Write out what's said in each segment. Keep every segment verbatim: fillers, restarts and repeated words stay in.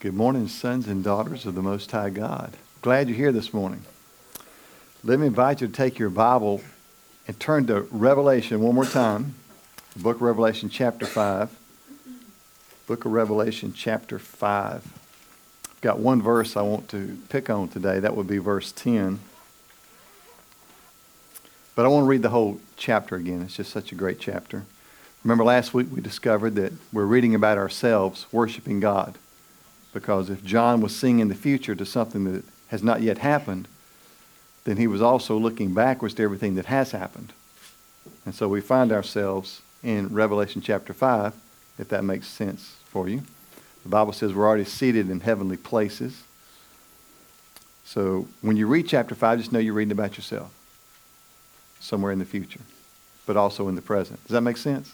Good morning, sons and daughters of the Most High God. Glad you're here this morning. Let me invite you to take your Bible and turn to Revelation one more time. The book of Revelation chapter five. Book of Revelation chapter five. I've got one verse I want to pick on today. That would be verse ten. But I want to read the whole chapter again. It's just such a great chapter. Remember last week we discovered that we're reading about ourselves worshiping God. Because if John was seeing in the future to something that has not yet happened, then he was also looking backwards to everything that has happened. And so we find ourselves in Revelation chapter five, if that makes sense for you. The Bible says we're already seated in heavenly places. So when you read chapter five, just know you're reading about yourself somewhere in the future, but also in the present. Does that make sense?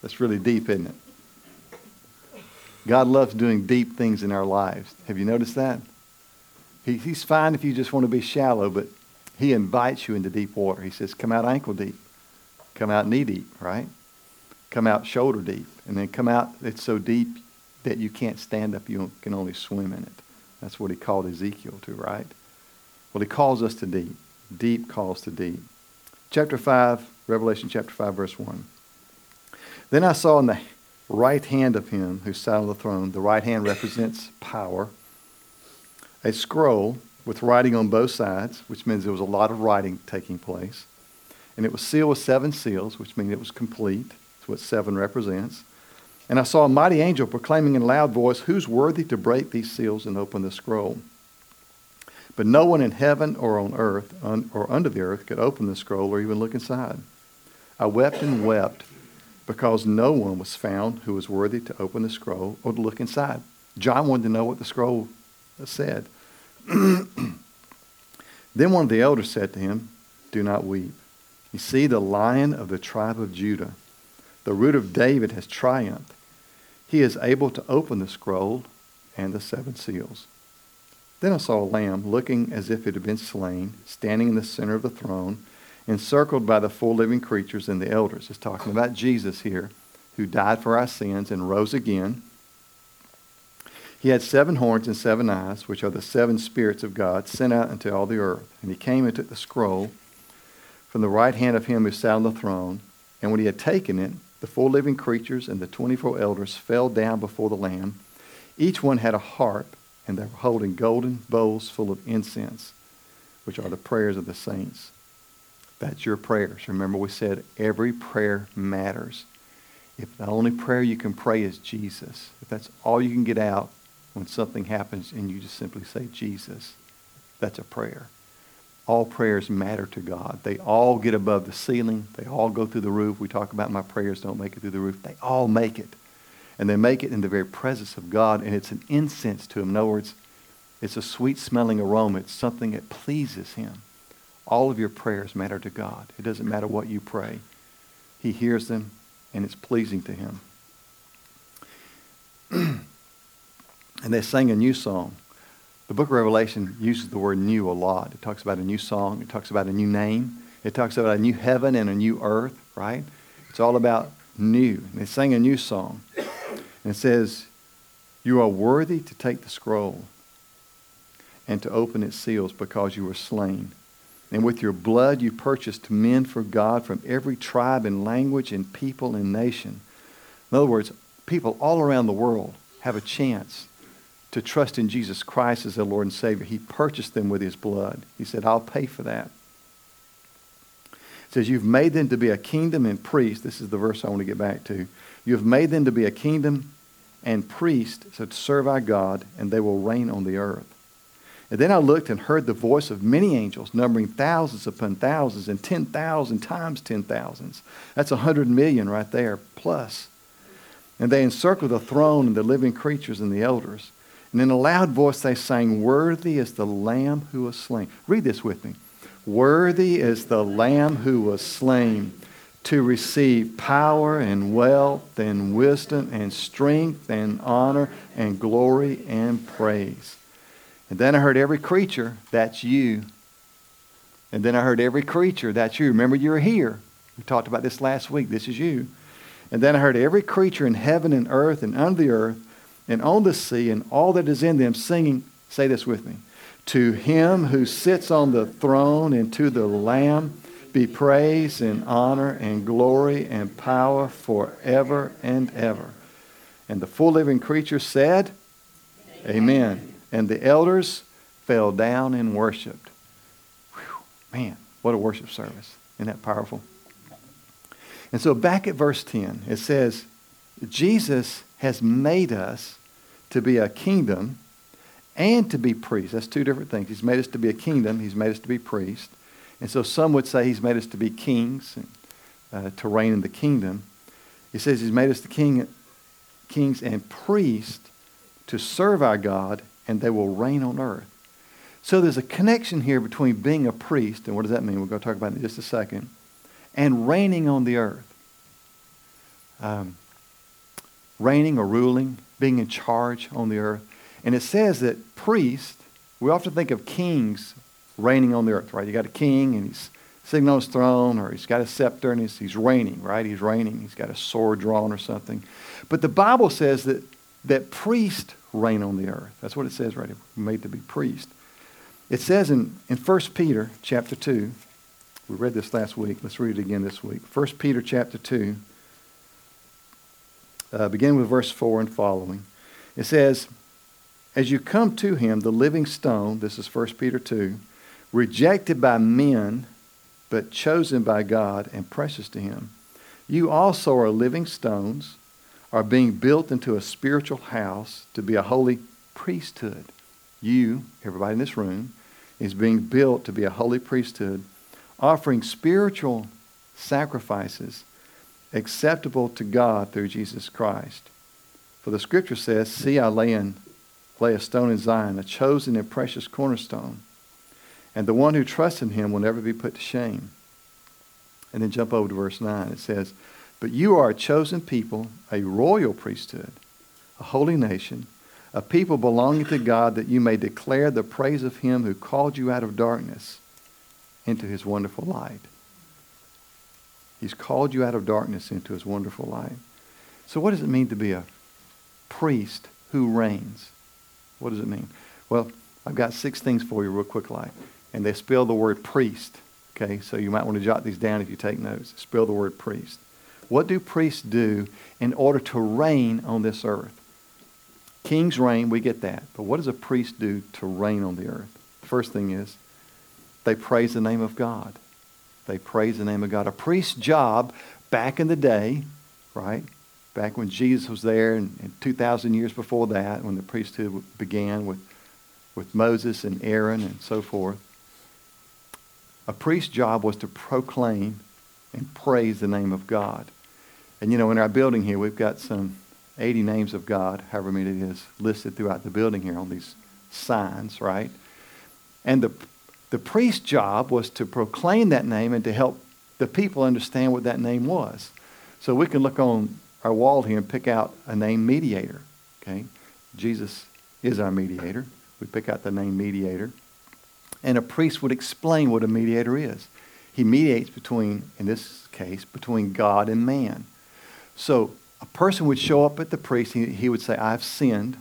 That's really deep, isn't it? God loves doing deep things in our lives. Have you noticed that? He, he's fine if you just want to be shallow, but he invites you into deep water. He says, come out ankle deep. Come out knee deep, right? Come out shoulder deep. And then come out, it's so deep that you can't stand up. You can only swim in it. That's what he called Ezekiel to, right? Well, he calls us to deep. Deep calls to deep. Chapter five, Revelation chapter five, verse one. Then I saw in the right hand of him who sat on the throne, the right hand represents power, a scroll with writing on both sides, which means there was a lot of writing taking place. And it was sealed with seven seals, which means it was complete. That's what seven represents. And I saw a mighty angel proclaiming in a loud voice, who's worthy to break these seals and open the scroll? But no one in heaven or on earth un- or under the earth could open the scroll or even look inside. I wept and wept, because no one was found who was worthy to open the scroll or to look inside. John wanted to know what the scroll said. Then one of the elders said to him, do not weep. You see, the Lion of the tribe of Judah, the Root of David, has triumphed. He is able to open the scroll and the seven seals. Then I saw a lamb looking as if it had been slain, standing in the center of the throne, encircled by the four living creatures and the elders. It's talking about Jesus here, who died for our sins and rose again. He had seven horns and seven eyes, which are the seven spirits of God, sent out into all the earth. And he came and took the scroll from the right hand of him who sat on the throne. And when he had taken it, the four living creatures and the twenty-four elders fell down before the Lamb. Each one had a harp, and they were holding golden bowls full of incense, which are the prayers of the saints. That's your prayers. Remember, we said every prayer matters. If the only prayer you can pray is Jesus, if that's all you can get out when something happens and you just simply say Jesus, that's a prayer. All prayers matter to God. They all get above the ceiling. They all go through the roof. We talk about my prayers don't make it through the roof. They all make it. And they make it in the very presence of God, and it's an incense to him. In other words, it's a sweet-smelling aroma. It's something that pleases him. All of your prayers matter to God. It doesn't matter what you pray. He hears them, and it's pleasing to him. And they sang a new song. The book of Revelation uses the word new a lot. It talks about a new song. It talks about a new name. It talks about a new heaven and a new earth, right? It's all about new. And they sang a new song. And it says, you are worthy to take the scroll and to open its seals because you were slain. And with your blood you purchased men for God from every tribe and language and people and nation. In other words, people all around the world have a chance to trust in Jesus Christ as their Lord and Savior. He purchased them with his blood. He said, I'll pay for that. It says, you've made them to be a kingdom and priest. This is the verse I want to get back to. You've made them to be a kingdom and priest, so to serve our God, and they will reign on the earth. And then I looked and heard the voice of many angels, numbering thousands upon thousands and ten thousand times ten thousands. That's one hundred million right there, plus. And they encircled the throne and the living creatures and the elders. And in a loud voice they sang, worthy is the Lamb who was slain. Read this with me. Worthy is the Lamb who was slain to receive power and wealth and wisdom and strength and honor and glory and praise. And then I heard every creature, that's you. And then I heard every creature, that's you. Remember, you're here. We talked about this last week. This is you. And then I heard every creature in heaven and earth and under the earth and on the sea and all that is in them, singing, say this with me, to him who sits on the throne and to the Lamb be praise and honor and glory and power forever and ever. And the full living creature said, Amen. Amen. And the elders fell down and worshiped. Whew, man, what a worship service. Isn't that powerful? And so back at verse ten, it says, Jesus has made us to be a kingdom and to be priests. That's two different things. He's made us to be a kingdom. He's made us to be priests. And so some would say he's made us to be kings, uh, to reign in the kingdom. He says he's made us the king, kings and priests to serve our God, and they will reign on earth. So there's a connection here between being a priest, and what does that mean? We're going to talk about it in just a second, and reigning on the earth. Um, reigning or ruling, being in charge on the earth. And it says that priests, we often think of kings reigning on the earth, right? You got a king and he's sitting on his throne, or he's got a scepter and he's, he's reigning, right? He's reigning. He's got a sword drawn or something. But the Bible says that, that priests reign on the earth. That's what it says right here. We're made to be priests. It says in, in First Peter chapter two, we read this last week. Let's read it again this week. First Peter chapter two, uh, begin with verse four and following. It says, as you come to him, the living stone, this is First Peter two, rejected by men, but chosen by God and precious to him. You also are living stones, are being built into a spiritual house to be a holy priesthood. You, everybody in this room, is being built to be a holy priesthood, offering spiritual sacrifices acceptable to God through Jesus Christ. For the scripture says, see, I lay, in, lay a stone in Zion, a chosen and precious cornerstone, and the one who trusts in him will never be put to shame. And then jump over to verse nine. It says, but you are a chosen people, a royal priesthood, a holy nation, a people belonging to God, that you may declare the praise of him who called you out of darkness into his wonderful light. He's called you out of darkness into his wonderful light. So what does it mean to be a priest who reigns? What does it mean? Well, I've got six things for you real quick like, and they spell the word priest, okay? So you might want to jot these down if you take notes. Spell the word priest. What do priests do in order to reign on this earth? Kings reign, we get that. But what does a priest do to reign on the earth? The first thing is, they praise the name of God. They praise the name of God. A priest's job back in the day, right? Back when Jesus was there, and, and two thousand years before that, when the priesthood began with, with Moses and Aaron and so forth, a priest's job was to proclaim and praise the name of God. And you know, in our building here, we've got some eighty names of God, however many it is, listed throughout the building here on these signs, right? And the The priest's job was to proclaim that name and to help the people understand what that name was. So we can look on our wall here and pick out a name mediator. Okay, Jesus is our mediator. We pick out the name mediator. And a priest would explain what a mediator is. He mediates between, in this case, between God and man. So a person would show up at the priest. He, he would say, I've sinned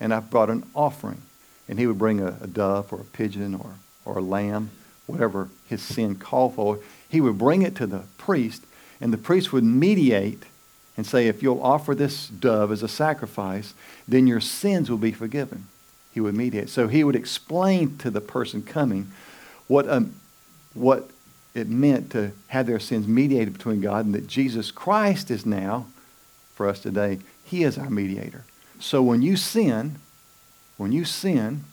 and I've brought an offering. And he would bring a, a dove or a pigeon or or a lamb, whatever his sin called for. He would bring it to the priest, and the priest would mediate and say, if you'll offer this dove as a sacrifice, then your sins will be forgiven. He would mediate. So he would explain to the person coming what, um, what it meant to have their sins mediated between God, and that Jesus Christ is now, for us today, he is our mediator. So when you sin, when you sin,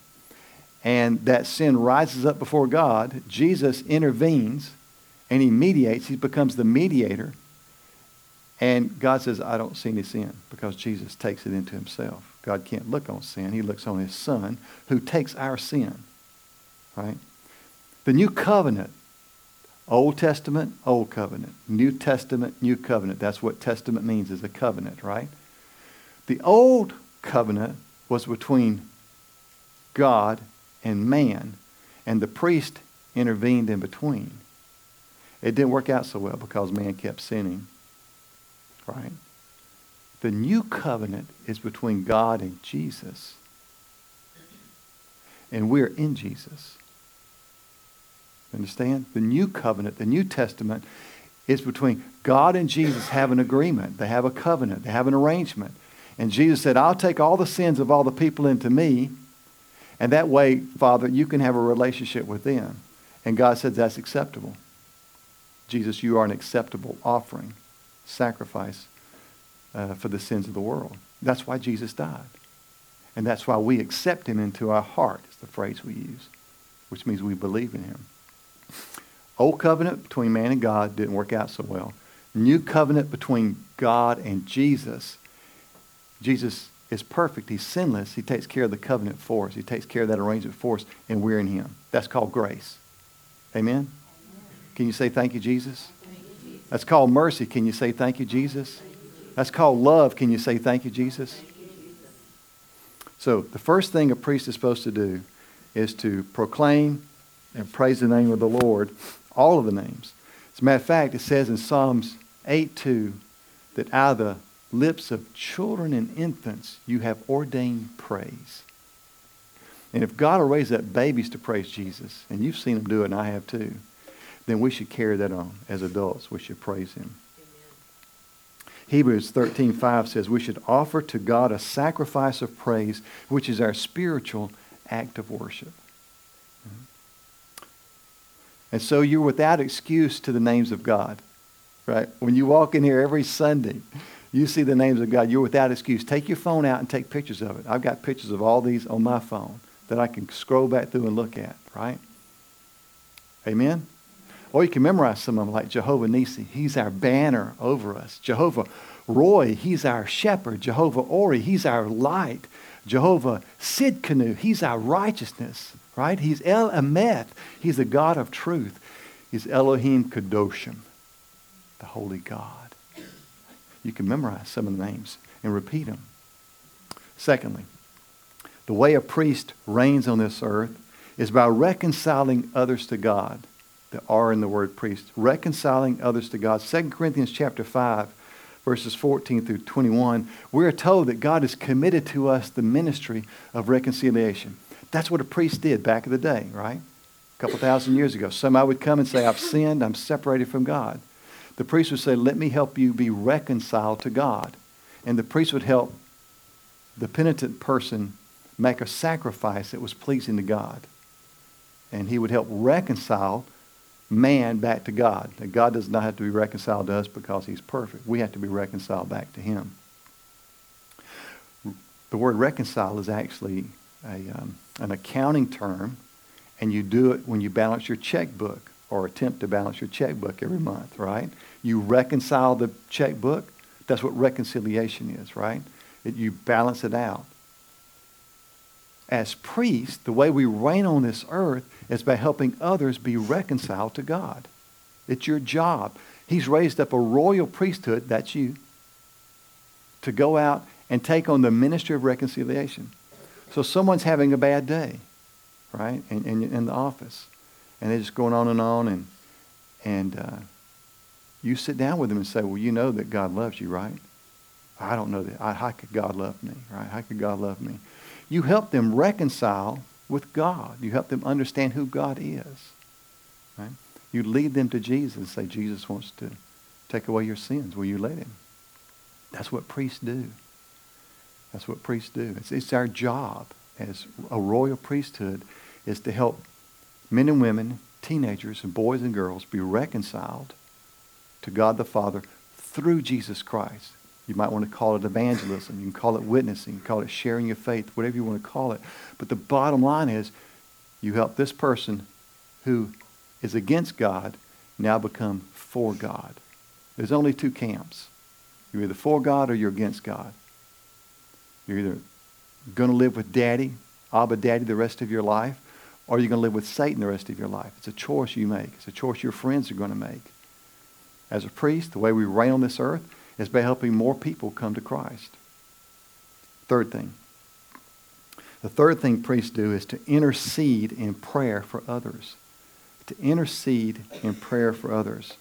and that sin rises up before God, Jesus intervenes and he mediates. He becomes the mediator. And God says, I don't see any sin, because Jesus takes it into himself. God can't look on sin. He looks on his son, who takes our sin. Right? The new covenant, Old Testament, Old Covenant. New Testament, New Covenant. That's what testament means, is a covenant, right? The Old Covenant was between God and man, and the priest intervened in between. It didn't work out so well because man kept sinning, right? The new covenant is between God and Jesus. And we're in Jesus. Understand? The new covenant, the New Testament, is between God and Jesus have an agreement. They have a covenant. They have an arrangement. And Jesus said, I'll take all the sins of all the people into me. And that way, Father, you can have a relationship with them. And God said, that's acceptable. Jesus, you are an acceptable offering, sacrifice uh, for the sins of the world. That's why Jesus died. And that's why we accept him into our heart, is the phrase we use, which means we believe in him. Old covenant between man and God didn't work out so well. New covenant between God and Jesus. Jesus is perfect. He's sinless. He takes care of the covenant for us. He takes care of that arrangement for us, and we're in him. That's called grace. Amen? Can you say thank you, Jesus? Thank you, Jesus. That's called mercy. Can you say thank you, Jesus? Thank you, Jesus. That's called love. Can you say thank you, Jesus? Thank you, Jesus? So the first thing a priest is supposed to do is to proclaim and praise the name of the Lord, all of the names. As a matter of fact, it says in Psalms eight two that out of the lips of children and infants you have ordained praise. And if God will raise up babies to praise Jesus, and you've seen them do it and I have too, then we should carry that on as adults. We should praise him. Amen. Hebrews thirteen five says we should offer to God a sacrifice of praise, which is our spiritual act of worship. And so you're without excuse to the names of God, right? When you walk in here every Sunday, you see the names of God. You're without excuse. Take your phone out and take pictures of it. I've got pictures of all these on my phone that I can scroll back through and look at, right? Amen? Or you can memorize some of them, like Jehovah Nissi. He's our banner over us. Jehovah Roy, he's our shepherd. Jehovah Ori, he's our light. Jehovah Sidkenu, he's our righteousness, right? He's El Ameth, he's the God of truth. He's Elohim Kadoshim, the holy God. You can memorize some of the names and repeat them. Secondly, the way a priest reigns on this earth is by reconciling others to God. The R in the word priest, reconciling others to God. Second Corinthians chapter five, verses fourteen through twenty-one, we are told that God has committed to us the ministry of reconciliation. That's what a priest did back in the day, right? A couple thousand years ago. Somebody would come and say, I've sinned, I'm separated from God. The priest would say, let me help you be reconciled to God. And the priest would help the penitent person make a sacrifice that was pleasing to God. And he would help reconcile man back to God. That God does not have to be reconciled to us because he's perfect. We have to be reconciled back to him. The word reconcile is actually a, um, an accounting term, and you do it when you balance your checkbook or attempt to balance your checkbook every month, right? You reconcile the checkbook. That's what reconciliation is, right? It, you balance it out. As priests, the way we reign on this earth is by helping others be reconciled to God. It's your job. He's raised up a royal priesthood, that's you, to go out and take on the ministry of reconciliation. So someone's having a bad day, right, in, in, in the office. And they're just going on and on. And, and uh, you sit down with them and say, well, you know that God loves you, right? I don't know that. I, how could God love me, right? How could God love me? You help them reconcile with God. You help them understand who God is. Right? You lead them to Jesus and say, Jesus wants to take away your sins. Will you let him? That's what priests do. That's what priests do. It's, it's our job as a royal priesthood is to help men and women, teenagers and boys and girls be reconciled to God the Father through Jesus Christ. You might want to call it evangelism. You can call it witnessing. You can call it sharing your faith, whatever you want to call it. But the bottom line is you help this person who is against God now become for God. There's only two camps. You're either for God or you're against God. You're either going to live with Daddy, Abba Daddy, the rest of your life, or you're going to live with Satan the rest of your life. It's a choice you make. It's a choice your friends are going to make. As a priest, the way we reign on this earth is by helping more people come to Christ. Third thing. The third thing priests do is to intercede in prayer for others. To intercede in prayer for others.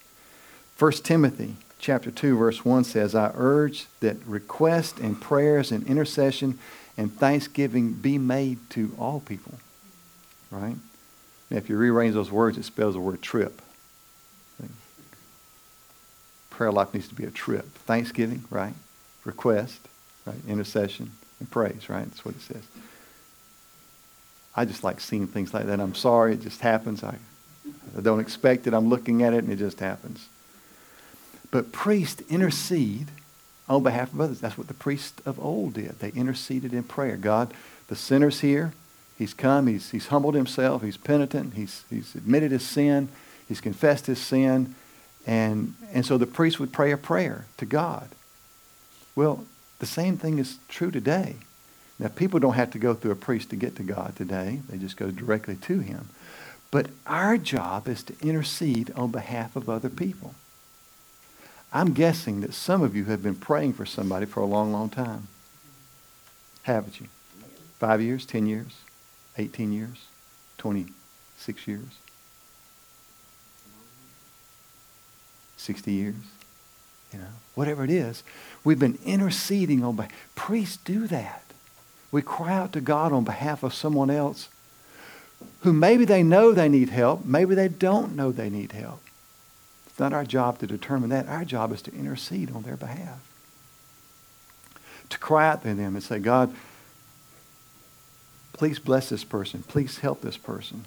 First Timothy chapter two, verse one says, I urge that requests and prayers and intercession and thanksgiving be made to all people. Right? And if you rearrange those words, it spells the word trip. Prayer life needs to be a trip. Thanksgiving, right? Request, right? Intercession and praise, right? That's what it says. I just like seeing things like that. I'm sorry, it just happens. I, I don't expect it. I'm looking at it and it just happens. But priests intercede on behalf of others. That's what the priests of old did. They interceded in prayer. God, the sinner's here. He's come. He's, he's humbled himself. He's penitent. He's, he's admitted his sin. He's confessed his sin. And, and so the priest would pray a prayer to God. Well, the same thing is true today. Now, people don't have to go through a priest to get to God today. They just go directly to him. But our job is to intercede on behalf of other people. I'm guessing that some of you have been praying for somebody for a long, long time. Haven't you? Five years, ten years, eighteen years, twenty-six years, sixty years, you know, whatever it is. We've been interceding on behalf. Priests do that. We cry out to God on behalf of someone else who maybe they know they need help, maybe they don't know they need help. It's not our job to determine that. Our job is to intercede on their behalf. To cry out to them and say, God, please bless this person. Please help this person.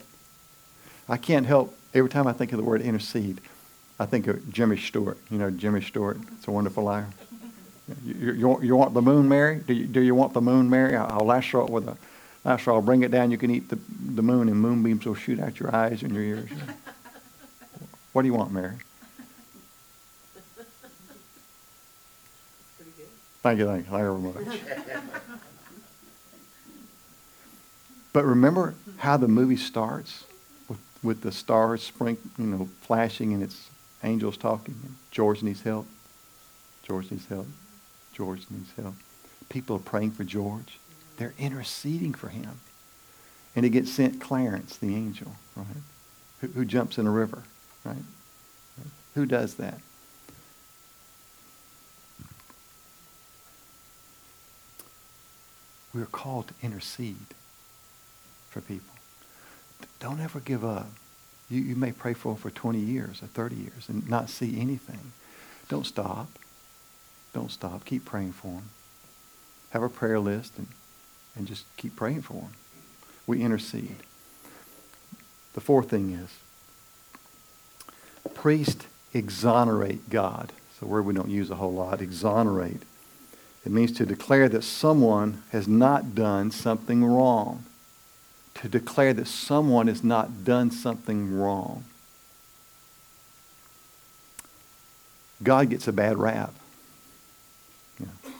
I can't help. Every time I think of the word intercede, I think of Jimmy Stewart. You know Jimmy Stewart? It's a Wonderful Liar. You, you, you want the moon, Mary? Do you, do you want the moon, Mary? I'll, I'll lasso it with a... After all, bring it down. You can eat the, the moon, and moonbeams will shoot out your eyes and your ears. What do you want, Mary? Pretty good. Thank you, thank you, thank you very much. But remember how the movie starts with, with the stars spring, you know, flashing, and it's angels talking. George needs help. George needs help. George needs help. People are praying for George. They're interceding for him. And he gets sent Clarence, the angel, right? Who, who jumps in a river, right? Who does that? We're called to intercede for people. Don't ever give up. You, you may pray for for twenty years or thirty years and not see anything. Don't stop. Don't stop. Keep praying for them. Have a prayer list and And just keep praying for them. We intercede. The fourth thing is, priests exonerate God. It's a word we don't use a whole lot. Exonerate. It means to declare that someone has not done something wrong. To declare that someone has not done something wrong. God gets a bad rap. Yeah.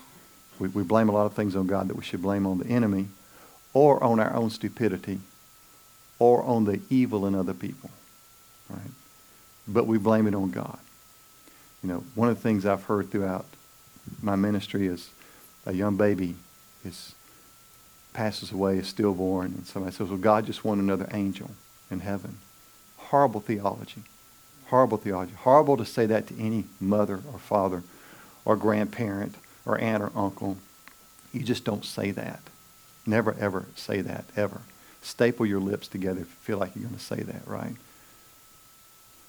We, we blame a lot of things on God that we should blame on the enemy or on our own stupidity or on the evil in other people, right? But we blame it on God. You know, one of the things I've heard throughout my ministry is a young baby is passes away, is stillborn, and somebody says, well, God just wanted another angel in heaven. Horrible theology. Horrible theology. Horrible to say that to any mother or father or grandparent or aunt or uncle. You just don't say that. Never, ever say that, ever. Staple your lips together if you feel like you're going to say that, right?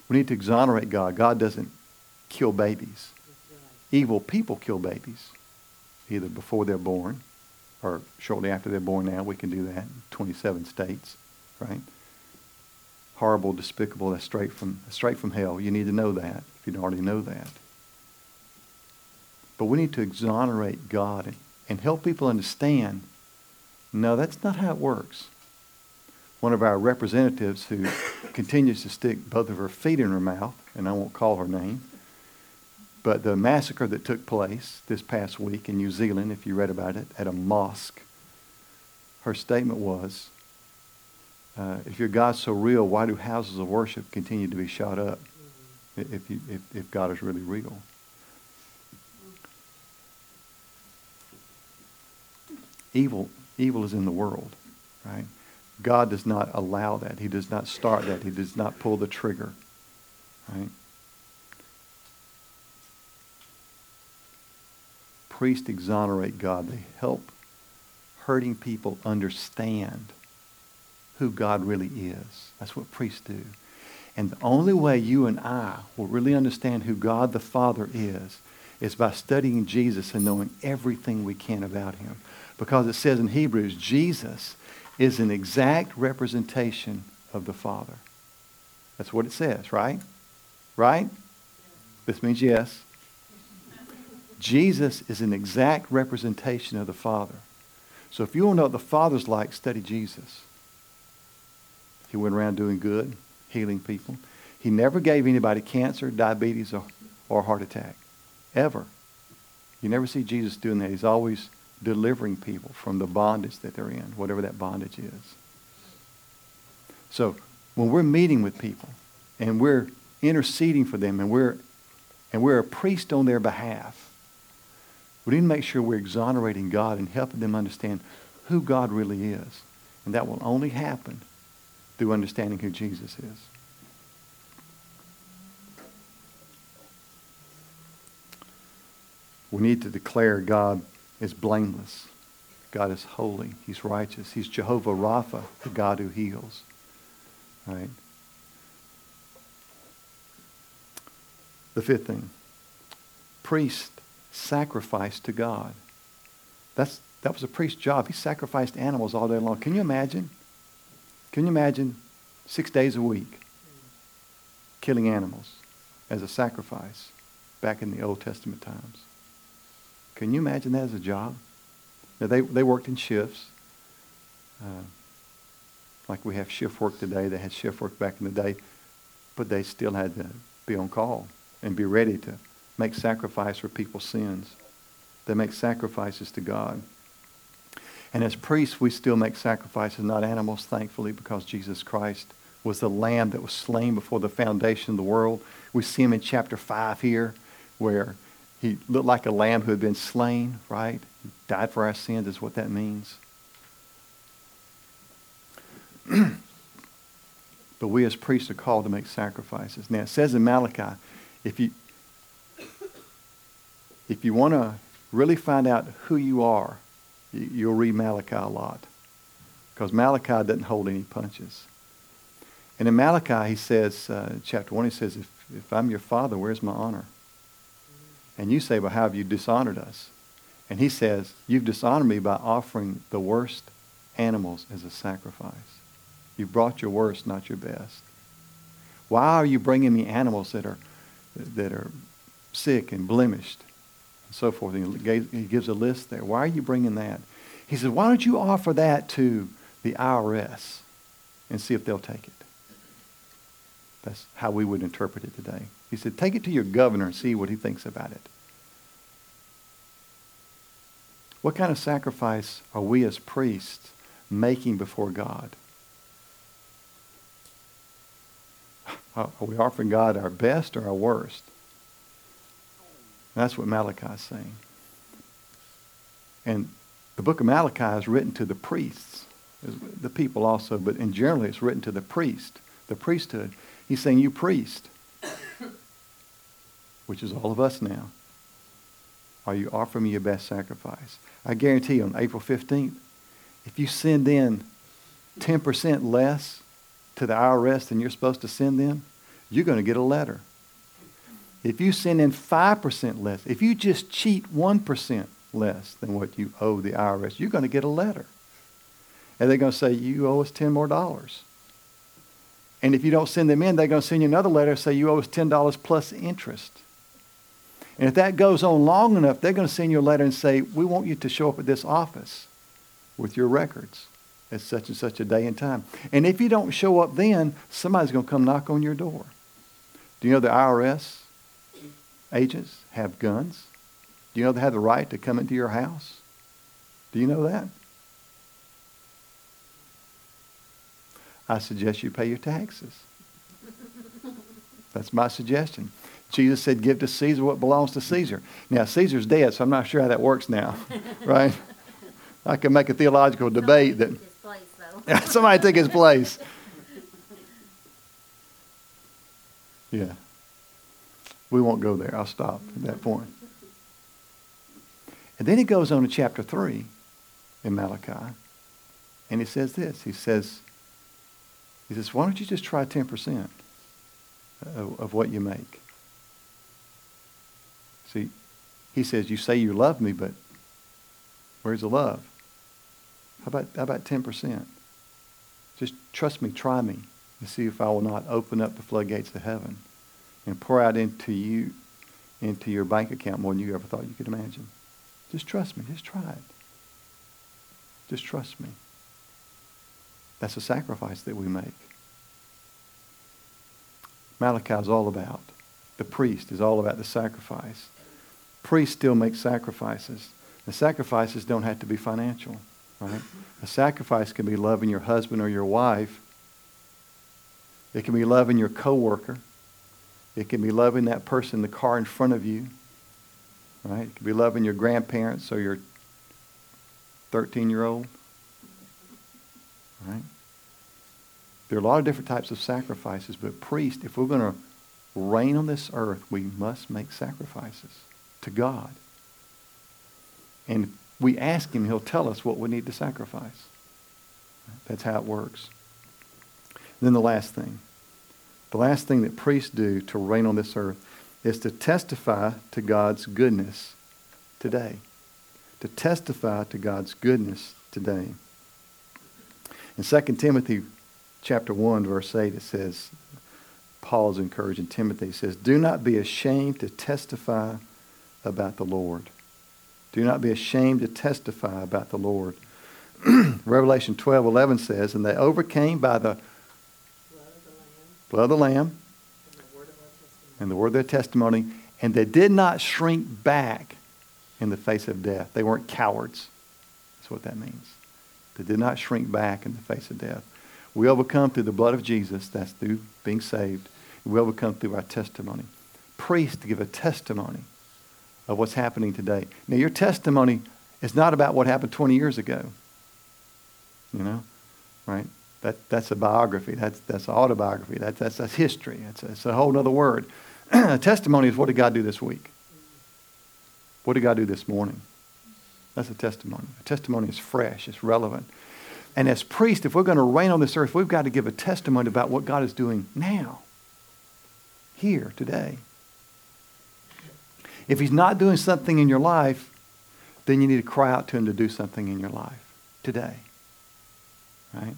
We need to exonerate God. God doesn't kill babies. Evil people kill babies, either before they're born or shortly after they're born now. We can do that in twenty-seven states, right? Horrible, despicable, that's straight from, straight from hell. You need to know that if you don't already know that. But we need to exonerate God and, and help people understand, no, that's not how it works. One of our representatives who continues to stick both of her feet in her mouth, and I won't call her name, but the massacre that took place this past week in New Zealand, if you read about it, at a mosque, her statement was, uh, if your God's so real, why do houses of worship continue to be shot up if, you, if, if God is really real? Evil, evil is in the world, right? God does not allow that. He does not start that. He does not pull the trigger, right? priests exonerate God. They help hurting people understand who God really is. That's what priests do. And the only way you and I will really understand who God the Father is is by studying Jesus and knowing everything we can about him. Because it says in Hebrews, Jesus is an exact representation of the Father. That's what it says, right? Right? This means yes. Jesus is an exact representation of the Father. So if you want to know what the Father's like, study Jesus. He went around doing good, healing people. He never gave anybody cancer, diabetes, or, or heart attack. Ever. You never see Jesus doing that. He's always delivering people from the bondage that they're in, whatever that bondage is. So when we're meeting with people and we're interceding for them and we're and we're a priest on their behalf, we need to make sure we're exonerating God and helping them understand who God really is. And that will only happen through understanding who Jesus is. We need to declare God is blameless. God is holy. He's righteous. He's Jehovah Rapha, the God who heals. Right? The fifth thing, priest sacrificed to God. That's that was a priest's job. He sacrificed animals all day long. Can you imagine? Can you imagine six days a week killing animals as a sacrifice back in the Old Testament times? Can you imagine that as a job? Now, they, they worked in shifts. Uh, like we have shift work today. They had shift work back in the day. But they still had to be on call and be ready to make sacrifice for people's sins. They make sacrifices to God. And as priests, we still make sacrifices, not animals, thankfully, because Jesus Christ was the lamb that was slain before the foundation of the world. We see him in chapter five here, where he looked like a lamb who had been slain, right? He died for our sins is what that means. But we as priests are called to make sacrifices. Now it says in Malachi, if you if you want to really find out who you are, you, you'll read Malachi a lot. Because Malachi doesn't hold any punches. And in Malachi, he says, uh, chapter one, he says, if, if I'm your father, where's my honor? And you say, well, how have you dishonored us? And he says, you've dishonored me by offering the worst animals as a sacrifice. You brought your worst, not your best. Why are you bringing me animals that are that are sick and blemished and so forth? And he gives a list there. Why are you bringing that? He says, why don't you offer that to the I R S and see if they'll take it? That's how we would interpret it today. He said, take it to your governor and see what he thinks about it. What kind of sacrifice are we as priests making before God? Are we offering God our best or our worst? And that's what Malachi is saying. And the book of Malachi is written to the priests, the people also, but in generally it's written to the priest, the priesthood. He's saying, you priest, which is all of us now, are you offering me your best sacrifice? I guarantee you on April fifteenth, if you send in ten percent less to the I R S than you're supposed to send in, you're going to get a letter. If you send in five percent less, if you just cheat one percent less than what you owe the I R S, you're going to get a letter. And they're going to say, you owe us ten more dollars. And if you don't send them in, they're going to send you another letter and say, you owe us ten dollars plus interest. And if that goes on long enough, they're going to send you a letter and say, we want you to show up at this office with your records at such and such a day and time. And if you don't show up then, somebody's going to come knock on your door. Do you know the I R S agents have guns? Do you know they have the right to come into your house? Do you know that? I suggest you pay your taxes. That's my suggestion. Jesus said, give to Caesar what belongs to Caesar. Now, Caesar's dead, so I'm not sure how that works now, right? I can make a theological debate somebody that... Somebody took his place, though. Somebody took his place. Yeah. We won't go there. I'll stop at that point. And then he goes on to chapter three in Malachi, and he says this. He says, he says, why don't you just try ten percent of, of what you make? See, he says, you say you love me, but where's the love? How about, how about ten percent? Just trust me, try me, and see if I will not open up the floodgates of heaven and pour out into you, into your bank account more than you ever thought you could imagine. Just trust me. Just try it. Just trust me. That's a sacrifice that we make. Malachi is all about, the priest is all about the sacrifice. Priests still make sacrifices. The sacrifices don't have to be financial, right? A sacrifice can be loving your husband or your wife. It can be loving your coworker. It can be loving that person in the car in front of you, right? It could be loving your grandparents or your thirteen-year-old, right? There are a lot of different types of sacrifices, but priest, if we're going to reign on this earth, we must make sacrifices to God. And if we ask him, he'll tell us what we need to sacrifice. That's how it works. And then the last thing. The last thing that priests do to reign on this earth is to testify to God's goodness today. To testify to God's goodness today. In Second Timothy chapter one, verse eight, it says, Paul's encouraging Timothy, he says, do not be ashamed to testify about the Lord. Do not be ashamed to testify about the Lord. Revelation twelve eleven says, and they overcame by the blood of the Lamb, and the word of their testimony, and they did not shrink back in the face of death. They weren't cowards. That's what that means. They did not shrink back in the face of death. We overcome through the blood of Jesus. That's through being saved. We overcome through our testimony. Priests give a testimony of what's happening today. Now, your testimony is not about what happened twenty years ago. You know, right? That, that's a biography. That's that's autobiography. That, that's that's history. That's, that's a whole other word. A testimony is, what did God do this week? What did God do this morning? That's a testimony. A testimony is fresh. It's relevant. And as priests, if we're going to reign on this earth, we've got to give a testimony about what God is doing now, here, today. If he's not doing something in your life, then you need to cry out to him to do something in your life today. Right?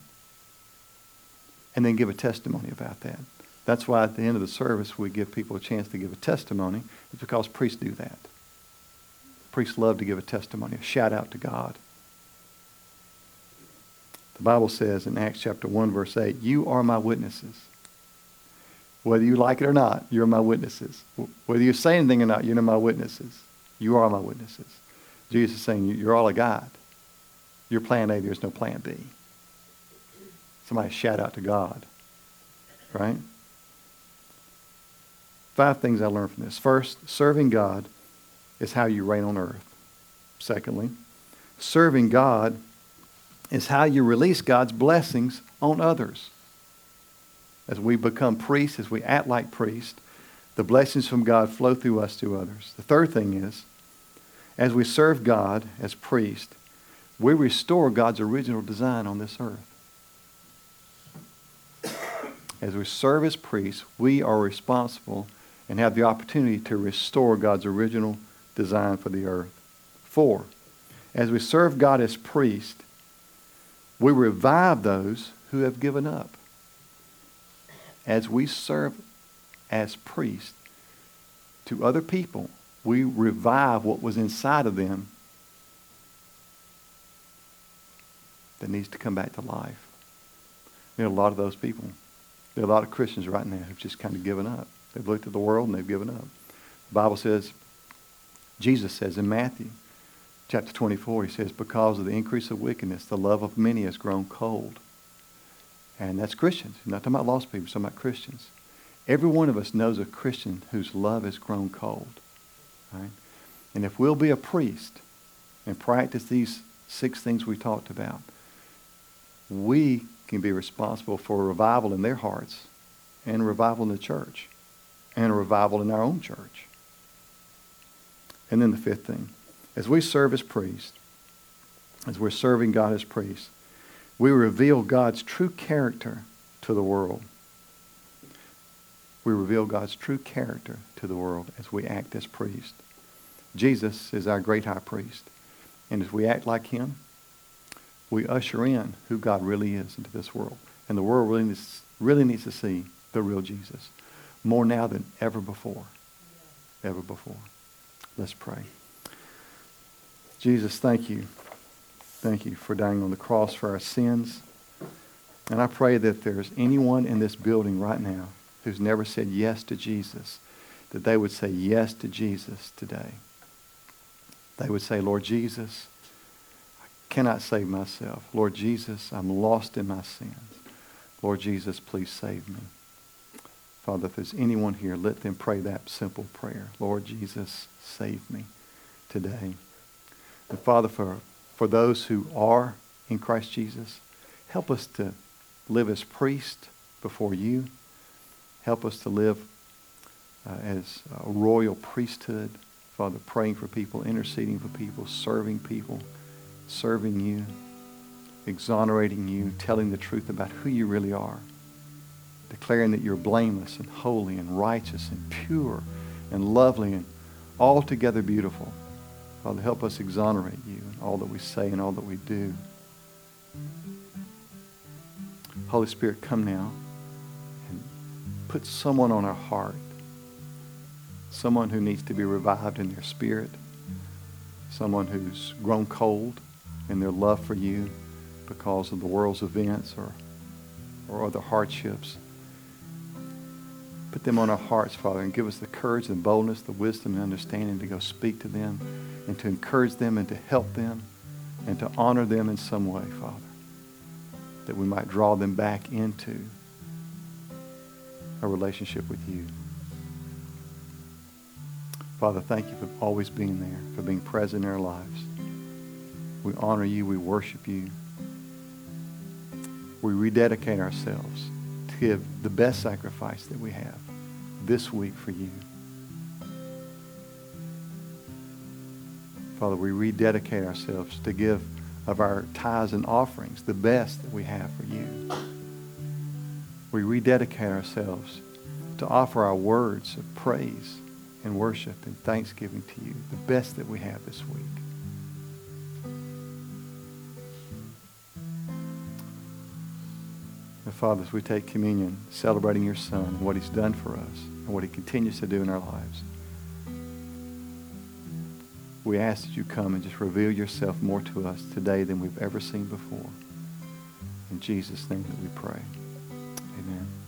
And then give a testimony about that. That's why at the end of the service we give people a chance to give a testimony. It's because priests do that. Priests love to give a testimony, a shout out to God. The Bible says in Acts chapter one verse eight, you are my witnesses. Whether you like it or not, you're my witnesses. Whether you say anything or not, you're my witnesses. You are my witnesses. Jesus is saying, you're all a God. Your plan A, there's no plan B. Somebody shout out to God, right? Five things I learned from this. First, serving God is how you reign on earth. Secondly, serving God is how you release God's blessings on others. As we become priests, as we act like priests, the blessings from God flow through us to others. The third thing is, as we serve God as priests, we restore God's original design on this earth. As we serve as priests, we are responsible and have the opportunity to restore God's original design for the earth. Four, as we serve God as priests, we revive those who have given up. As we serve as priests to other people, we revive what was inside of them that needs to come back to life. There are a lot of those people. There are a lot of Christians right now who've just kind of given up. They've looked at the world and they've given up. The Bible says, Jesus says in Matthew chapter twenty-four, he says, because of the increase of wickedness, the love of many has grown cold. And that's Christians. We're not talking about lost people, we're talking about Christians. Every one of us knows a Christian whose love has grown cold. Right? And if we'll be a priest and practice these six things we talked about, we can be responsible for a revival in their hearts, and a revival in the church, and a revival in our own church. And then the fifth thing, As we serve as priests, as we're serving God as priests, we reveal God's true character to the world. We reveal God's true character to the world as we act as priests. Jesus is our great high priest. And as we act like him, we usher in who God really is into this world. And the world really needs, really needs to see the real Jesus. More now than ever before. Ever before. Let's pray. Jesus, thank you. Thank you for dying on the cross for our sins. And I pray that there's anyone in this building right now who's never said yes to Jesus, that they would say yes to Jesus today. They would say, Lord Jesus, I cannot save myself. Lord Jesus, I'm lost in my sins. Lord Jesus, please save me. Father, if there's anyone here, let them pray that simple prayer. Lord Jesus, save me today. And Father, for, for those who are in Christ Jesus, help us to live as priests before you. Help us to live uh, as a royal priesthood. Father, praying for people, interceding for people, serving people, serving you, exonerating you, telling the truth about who you really are, declaring that you're blameless and holy and righteous and pure and lovely and altogether beautiful. Father, help us exonerate you in all that we say and all that we do. Holy Spirit, come now and put someone on our heart. Someone who needs to be revived in their spirit. Someone who's grown cold in their love for you because of the world's events or, or other hardships. Put them on our hearts, Father, and give us the courage and boldness, the wisdom and understanding to go speak to them and to encourage them and to help them and to honor them in some way, Father, that we might draw them back into a relationship with you. Father, thank you for always being there, for being present in our lives. We honor you. We worship you. We rededicate ourselves to give the best sacrifice that we have this week for you. Father, we rededicate ourselves to give of our tithes and offerings the best that we have for you. We rededicate ourselves to offer our words of praise and worship and thanksgiving to you, the best that we have this week. And Father, as we take communion, celebrating your Son and what he's done for us and what he continues to do in our lives, we ask that you come and just reveal yourself more to us today than we've ever seen before. In Jesus' name that we pray. Amen.